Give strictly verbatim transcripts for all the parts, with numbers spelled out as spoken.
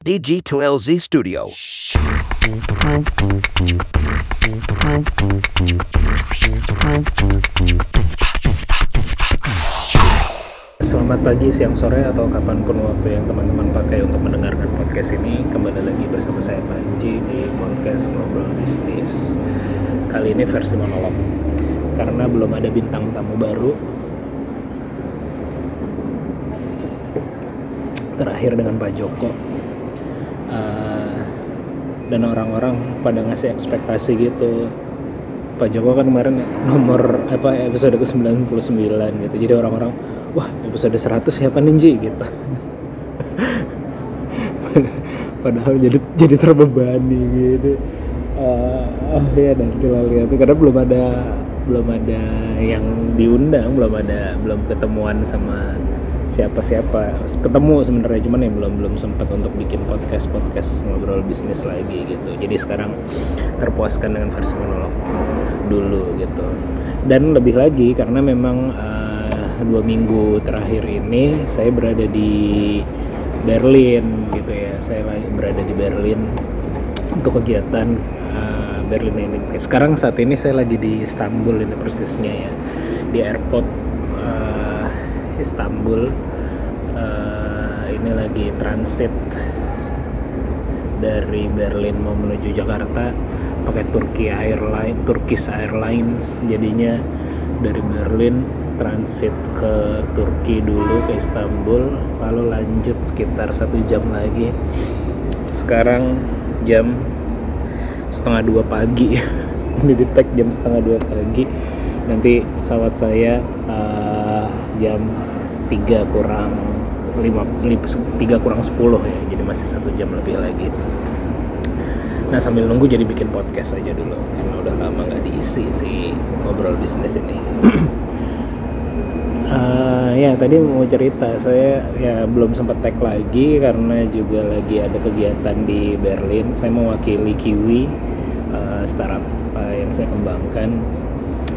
D G two L Z Studio. Selamat pagi, siang, sore, atau kapanpun waktu yang teman-teman pakai untuk mendengarkan podcast ini. Kembali lagi bersama saya Pak Anji di podcast Ngobrol Bisnis. Kali ini versi monolog, karena belum ada bintang tamu baru. Terakhir dengan Pak Joko. Uh, dan orang-orang pada ngasih ekspektasi gitu. Pak Joko kan kemarin nomor apa episode ke sembilan puluh sembilan gitu. Jadi orang-orang, wah episode seratus siapa ninji gitu. Padahal jadi jadi terbebani gitu. Uh, oh ya nantilah lihat, karena belum ada belum ada yang diundang, belum ada belum ketemuan sama siapa-siapa. Ketemu sebenarnya, cuman ya belum belum sempat untuk bikin podcast podcast ngobrol bisnis lagi gitu. Jadi sekarang terpuaskan dengan versi monolog dulu gitu. Dan lebih lagi karena memang uh, dua minggu terakhir ini saya berada di Berlin gitu ya. Saya berada di Berlin untuk kegiatan uh, Berlin Landing Pad. Sekarang saat ini saya lagi di Istanbul ini persisnya ya, di airport uh, Istanbul. Uh, ini lagi transit dari Berlin mau menuju Jakarta pakai Turkish Airlines, Turkish Airlines. Jadinya dari Berlin transit ke Turki dulu, ke Istanbul, lalu lanjut sekitar satu jam lagi. Sekarang jam setengah dua pagi. Ini di tag jam setengah dua pagi. Nanti pesawat saya uh, jam tiga kurang lima tiga kurang sepuluh ya, jadi masih satu jam lebih lagi. Nah sambil nunggu jadi bikin podcast aja dulu karena udah lama nggak diisi si ngobrol bisnis ini. uh, ya tadi mau cerita saya ya belum sempat tag lagi karena juga lagi ada kegiatan di Berlin. Saya mewakili Kiwi, uh, startup uh, yang saya kembangkan,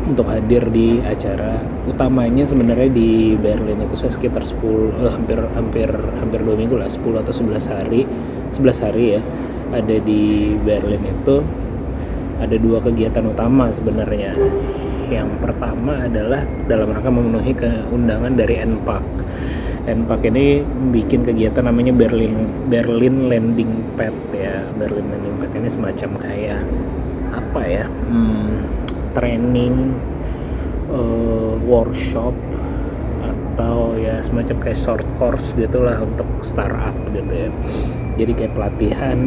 untuk hadir di acara utamanya. Sebenarnya di Berlin itu saya sekitar sepuluh eh, hampir hampir hampir dua minggu lah, sepuluh atau sebelas hari sebelas hari ya ada di Berlin. Itu ada dua kegiatan utama sebenarnya. Yang pertama adalah dalam rangka memenuhi keundangan dari N P A C. N P A C ini bikin kegiatan namanya Berlin Berlin Landing Pad ya. Berlin Landing Pad ini semacam kayak apa ya? Hmm, training, uh, workshop, atau ya semacam kayak short course gitulah untuk startup gitu ya. Jadi kayak pelatihan,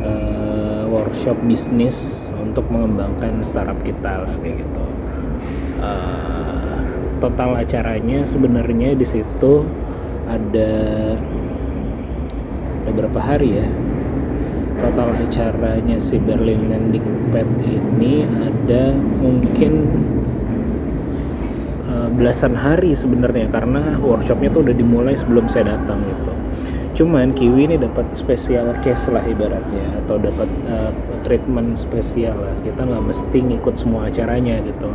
uh, workshop bisnis untuk mengembangkan startup kita lah kayak gitu. Uh, total acaranya sebenarnya di situ ada ada berapa hari ya? Total acaranya si Berlin Landing Pad ini ada mungkin belasan hari sebenarnya, karena workshopnya tuh udah dimulai sebelum saya datang gitu. Cuman Kiwi ini dapat special case lah ibaratnya, atau dapat uh, treatment spesial lah. Kita nggak mesti ngikut semua acaranya gitu.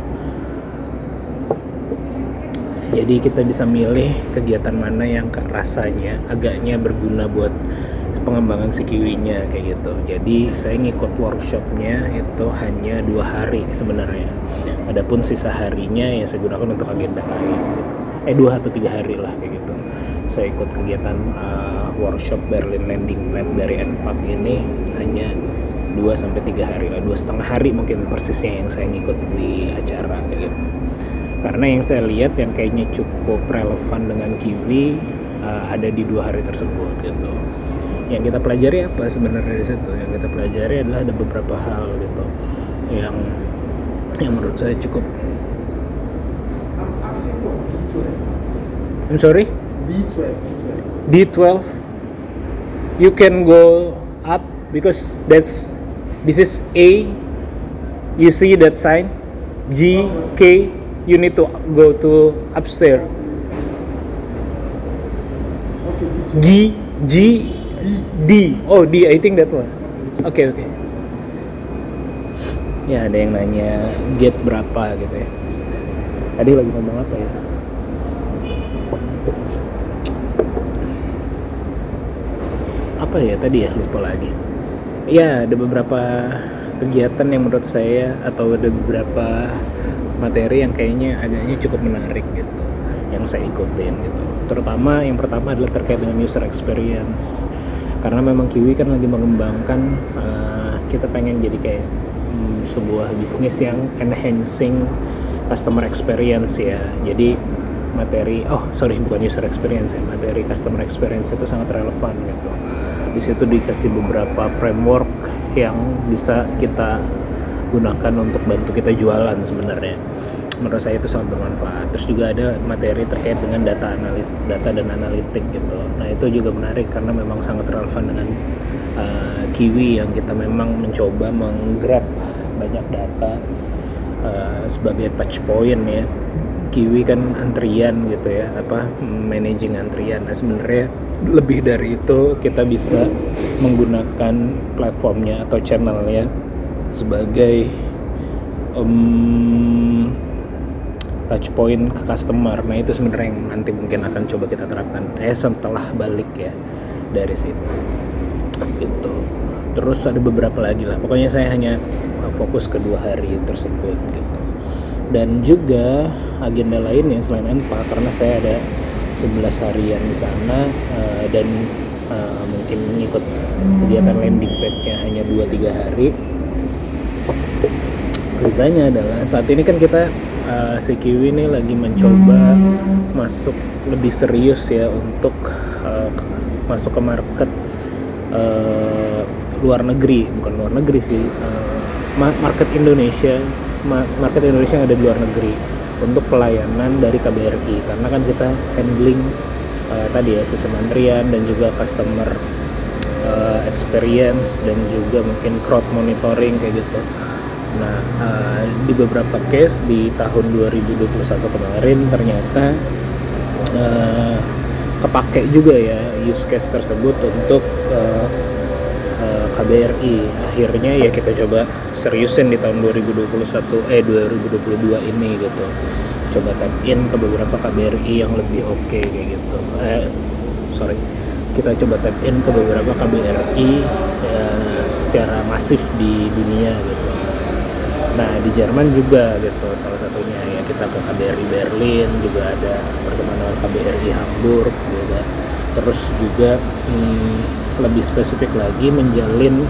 Jadi kita bisa milih kegiatan mana yang rasanya agaknya berguna buat pengembangan si Kiwinya kayak gitu. Jadi saya ngikut workshopnya itu hanya dua hari sebenarnya. Adapun sisa harinya ya saya gunakan untuk agenda lain gitu. Eh dua atau tiga hari lah kayak gitu. Saya ikut kegiatan uh, workshop Berlin Landing Pad dari N P A C ini hanya dua sampai tiga hari lah, dua setengah hari mungkin persisnya yang saya ngikut di acara kayak gitu. Karena yang saya lihat yang kayaknya cukup relevan dengan Kiwi uh, ada di dua hari tersebut gitu. Yang kita pelajari apa sebenarnya di situ? Yang kita pelajari adalah ada beberapa hal gitu yang yang menurut saya cukup. I'm sorry? D twelve. You can go up because that's this is A. You see that sign? G, K. You need to go to upstairs. G, G. D. Oh, D. I think that one. Oke, okay, oke. Okay. Ya, ada yang nanya gate berapa gitu ya. Tadi lagi ngomong apa ya? Up apa ya tadi ya, lupa lagi. Ya, ada beberapa kegiatan yang menurut saya atau ada beberapa materi yang kayaknya agaknya cukup menarik gitu yang saya ikutin gitu. Terutama yang pertama adalah terkait dengan user experience. Karena memang Kiwi kan lagi mengembangkan uh, kita pengen jadi kayak um, sebuah bisnis yang enhancing customer experience ya. Jadi materi oh sorry bukan user experience ya, materi customer experience itu sangat relevan gitu. Di situ dikasih beberapa framework yang bisa kita gunakan untuk bantu kita jualan sebenarnya. Menurut saya itu sangat bermanfaat. Terus juga ada materi terkait dengan data analit, data dan analitik gitu. Nah itu juga menarik karena memang sangat relevan dengan uh, Kiwi yang kita memang mencoba menggrab banyak data uh, sebagai touch point ya. Kiwi kan antrian gitu ya, apa managing antrian. Nah sebenarnya lebih dari itu kita bisa menggunakan platformnya atau channelnya sebagai um, touch point ke customer. Nah itu sebenarnya yang nanti mungkin akan coba kita terapkan eh setelah balik ya dari situ gitu. Terus ada beberapa lagi lah, pokoknya saya hanya fokus ke dua hari tersebut gitu. Dan juga agenda lainnya selain N P A C, karena saya ada sebelas harian di sana uh, dan uh, mungkin ikut kegiatan landing page-nya hanya dua sampai tiga hari. Sisanya adalah saat ini kan kita uh, si Kiwi ini lagi mencoba masuk lebih serius ya untuk uh, masuk ke market uh, luar negeri, bukan luar negeri sih, uh, market Indonesia, market Indonesia yang ada di luar negeri untuk pelayanan dari K B R I, karena kan kita handling uh, tadi ya sistem antrian dan juga customer uh, experience dan juga mungkin crowd monitoring kayak gitu. Nah, uh, di beberapa case di tahun dua ribu dua puluh satu kemarin ternyata uh, kepake juga ya use case tersebut untuk uh, uh, K B R I. Akhirnya ya kita coba seriusin di tahun dua ribu dua puluh satu eh dua ribu dua puluh dua ini gitu. Coba tap in ke beberapa K B R I yang lebih oke okay, kayak gitu. Eh sorry. Kita coba tap in ke beberapa K B R I uh, secara masif di dunia gitu. Nah di Jerman juga gitu salah satunya ya, kita ke K B R I Berlin juga ada pertemuan dengan K B R I Hamburg juga. Terus juga hmm, lebih spesifik lagi menjalin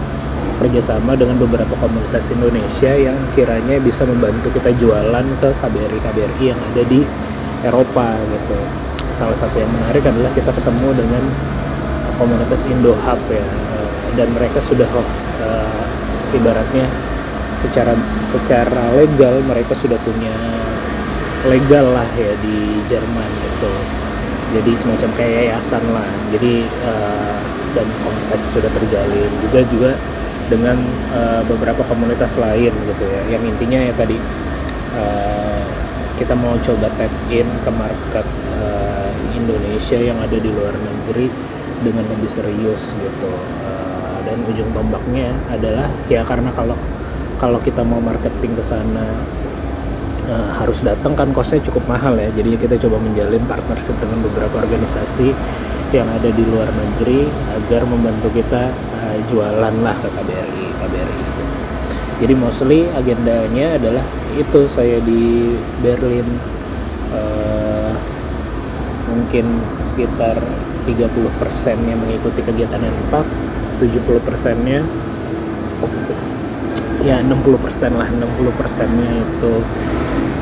kerjasama dengan beberapa komunitas Indonesia yang kiranya bisa membantu kita jualan ke K B R I-K B R I yang ada di Eropa gitu. Salah satu yang menarik adalah kita ketemu dengan komunitas IndoHub ya, dan mereka sudah uh, ibaratnya secara secara legal mereka sudah punya legal lah ya di Jerman gitu. Jadi semacam kayak yayasan lah. Jadi uh, dan komunitas sudah terjalin juga juga dengan uh, beberapa komunitas lain gitu ya. Yang intinya ya tadi uh, kita mau coba tap in ke market uh, Indonesia yang ada di luar negeri dengan lebih serius gitu. Uh, dan ujung tombaknya adalah ya karena kalau kalau kita mau marketing ke sana uh, harus datang kan kosnya cukup mahal ya. Jadi kita coba menjalin partnership dengan beberapa organisasi yang ada di luar negeri agar membantu kita uh, jualan lah ke K B R I K B R I gitu. Jadi mostly agendanya adalah itu, saya di Berlin uh, mungkin sekitar tiga puluh persen yang mengikuti kegiatan N P A C, tujuh puluh persennya ya enam puluh persen lah, enam puluh persennya itu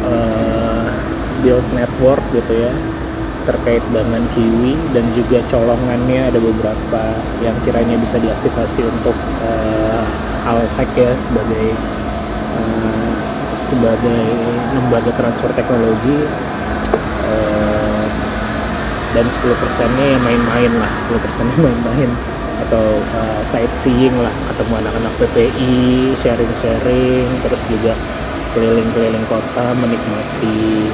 uh, build network gitu ya terkait dengan Kiwi, dan juga colongannya ada beberapa yang kiranya bisa diaktifasi untuk uh, Altech ya sebagai uh, sebagai lembaga transfer teknologi, uh, dan sepuluh persennya yang main-main lah, sepuluh persennya main-main atau uh, sightseeing lah, ketemu anak-anak P P I, sharing-sharing, terus juga keliling-keliling kota menikmati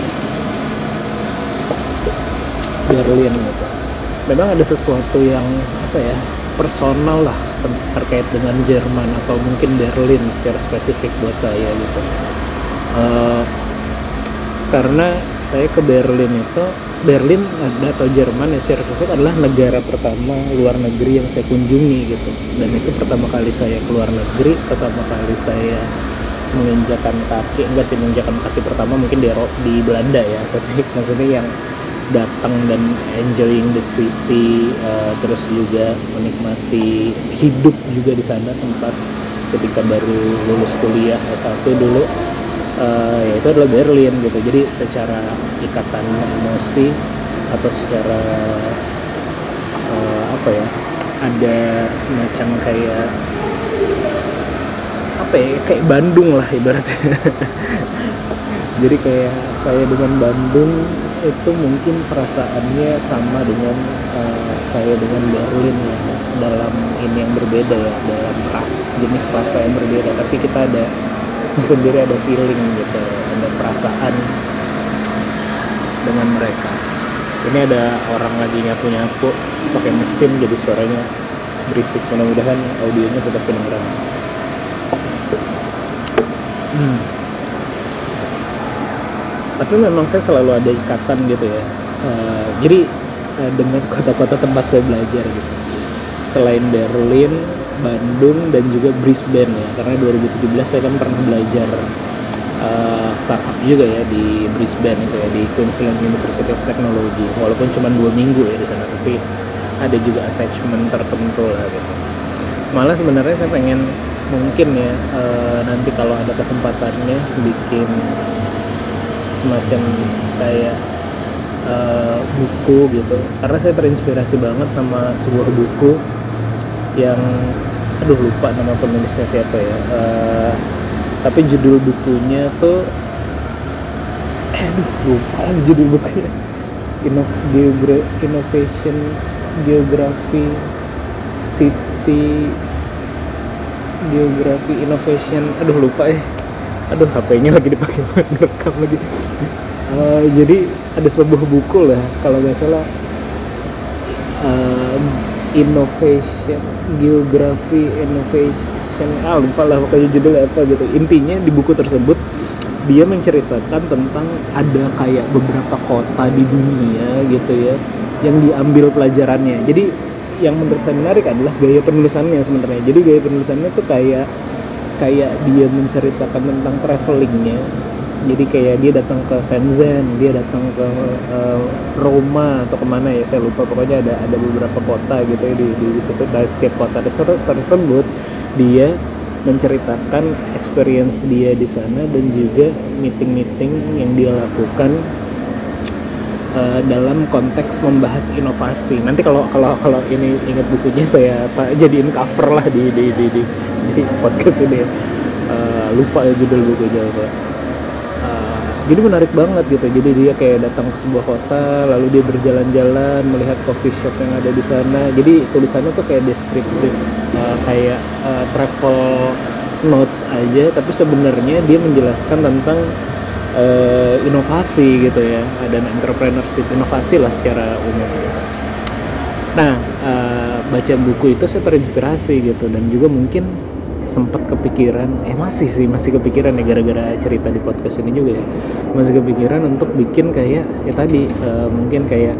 Berlin gitu. Memang ada sesuatu yang apa ya personal lah ter- terkait dengan Jerman atau mungkin Berlin secara spesifik buat saya gitu. Uh, karena saya ke Berlin itu Berlin atau Jerman ya, secara khusus adalah negara pertama luar negeri yang saya kunjungi gitu, dan itu pertama kali saya keluar negeri, pertama kali saya menginjakan kaki, enggak sih menginjakan kaki pertama mungkin di di Belanda ya, tapi maksudnya yang datang dan enjoying the city, uh, terus juga menikmati hidup juga di sana sempat ketika baru lulus kuliah S satu dulu, uh, ya itu adalah Berlin gitu. Jadi secara ikatan emosi atau secara uh, apa ya, ada semacam kayak apa ya, kayak Bandung lah ibaratnya. Jadi kayak saya dengan Bandung itu mungkin perasaannya sama dengan uh, saya dengan Berlin ya, dalam ini yang berbeda ya, dalam ras, jenis rasa yang berbeda, tapi kita ada sendiri, ada feeling gitu, ada perasaan dengan mereka. Ini ada orang lagi nyapu-nyapu pakai mesin jadi suaranya berisik, mudah-mudahan audionya tetap kedengeran. Hmm. Tapi memang saya selalu ada ikatan gitu ya, uh, jadi uh, dengan kota-kota tempat saya belajar gitu, selain Berlin, Bandung, dan juga Brisbane ya, karena dua ribu tujuh belas saya kan pernah belajar uh, startup juga ya di Brisbane itu ya, di Queensland University of Technology, walaupun cuma dua minggu ya di sana, tapi ada juga attachment tertentu lah gitu. Malah sebenarnya saya pengen mungkin ya uh, nanti kalau ada kesempatannya bikin semacam kayak uh, buku gitu, karena saya terinspirasi banget sama sebuah buku yang aduh lupa nama penulisnya siapa ya, uh, tapi judul bukunya tuh eh, aduh lupa lagi judul bukunya, Innov- Geogra- Innovation Geography City Geography Innovation, aduh lupa ya, aduh H P-nya lagi dipakai buat ngerekam lagi. Uh, jadi ada sebuah buku lah kalau nggak salah, uh, Innovation Geography Innovation, ah lupa lah pokoknya judulnya apa gitu. Intinya di buku tersebut dia menceritakan tentang ada kayak beberapa kota di dunia gitu ya yang diambil pelajarannya. Jadi yang menurut saya menarik adalah gaya penulisannya sebenarnya. Jadi gaya penulisannya tuh kayak kayak dia menceritakan tentang travelingnya. Jadi kayak dia datang ke Shenzhen, dia datang ke uh, Roma atau kemana ya saya lupa, pokoknya ada ada beberapa kota gitu ya, di di situ, dari setiap kota tersebut dia menceritakan experience dia di sana dan juga meeting-meeting yang dia lakukan uh, dalam konteks membahas inovasi. Nanti kalau kalau kalau ini ingat bukunya saya jadiin cover lah di di di, di, di podcast ini ya. Uh, lupa ya judul bukunya apa. Jadi menarik banget gitu. Jadi dia kayak datang ke sebuah kota, lalu dia berjalan-jalan, melihat coffee shop yang ada di sana. Jadi tulisannya tuh kayak deskriptif, uh, kayak uh, travel notes aja. Tapi sebenarnya dia menjelaskan tentang uh, inovasi gitu ya, dan entrepreneurship, inovasi lah secara umum. Nah, uh, baca buku itu saya terinspirasi gitu, dan juga mungkin sempat kepikiran, eh masih sih masih kepikiran ya gara-gara cerita di podcast ini juga ya, masih kepikiran untuk bikin kayak ya tadi uh, mungkin kayak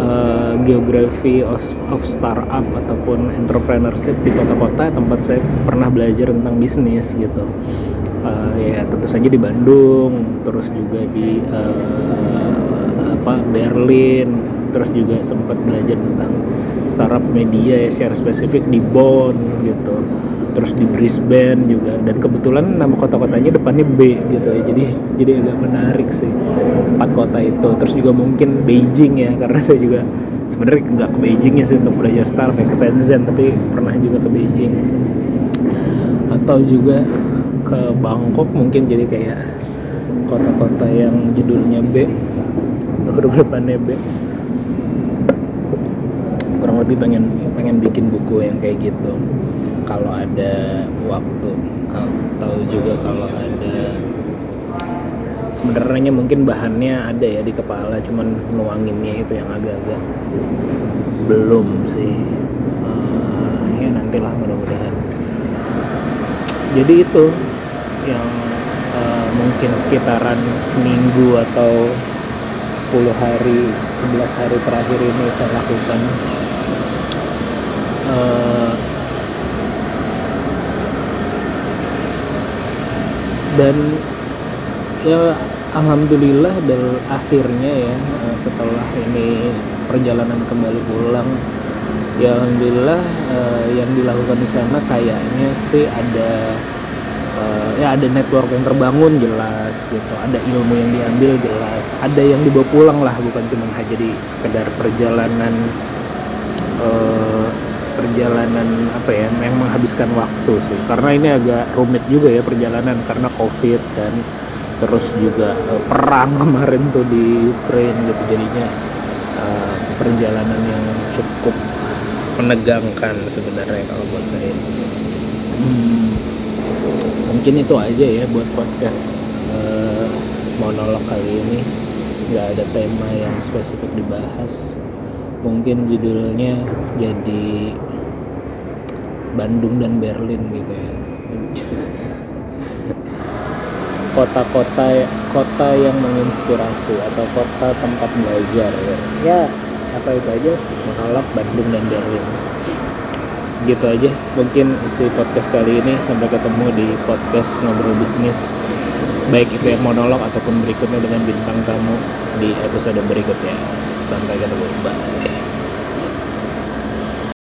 uh, geography of, of startup ataupun entrepreneurship di kota-kota tempat saya pernah belajar tentang bisnis gitu, uh, ya tentu saja di Bandung, terus juga di uh, apa Berlin, terus juga sempat belajar tentang startup media ya secara spesifik di Bonn gitu, terus di Brisbane juga, dan kebetulan nama kota-kotanya depannya B gitu ya, jadi jadi agak menarik sih empat kota itu. Terus juga mungkin Beijing ya, karena saya juga sebenarnya nggak ke Beijingnya sih untuk belajar startup, kayak ke Shenzhen, tapi pernah juga ke Beijing atau juga ke Bangkok mungkin, jadi kayak kota-kota yang judulnya B, huruf depannya B. Kurang lebih pengen pengen bikin buku yang kayak gitu kalau ada waktu, atau juga kalau ada sebenarnya mungkin bahannya ada ya di kepala, cuman nuanginnya itu yang agak-agak belum sih, uh, ya nantilah mudah-mudahan. Jadi itu yang uh, mungkin sekitaran seminggu atau sepuluh hari sebelas hari terakhir ini saya lakukan, uh, dan ya alhamdulillah dan akhirnya ya uh, setelah ini perjalanan kembali pulang, ya alhamdulillah uh, yang dilakukan di sana kayaknya sih ada uh, ya ada network yang terbangun jelas gitu, ada ilmu yang diambil jelas, ada yang dibawa pulang lah, bukan cuma jadi sekedar perjalanan uh, perjalanan apa ya yang menghabiskan waktu sih, karena ini agak rumit juga ya perjalanan karena COVID dan terus juga uh, perang kemarin tuh di Ukraine gitu, jadinya uh, perjalanan yang cukup menegangkan sebenarnya kalau buat saya. Hmm, mungkin itu aja ya buat podcast uh, monolog kali ini, nggak ada tema yang spesifik dibahas. Mungkin judulnya jadi Bandung dan Berlin gitu ya, kota-kota kota yang menginspirasi atau kota tempat belajar ya, ya apa itu aja, menolak Bandung dan Berlin gitu aja mungkin isi podcast kali ini. Sampai ketemu di podcast Ngobrol Bisnis, baik itu yang monolog ataupun berikutnya dengan bintang tamu di episode berikutnya. Sampai ketemu, bye.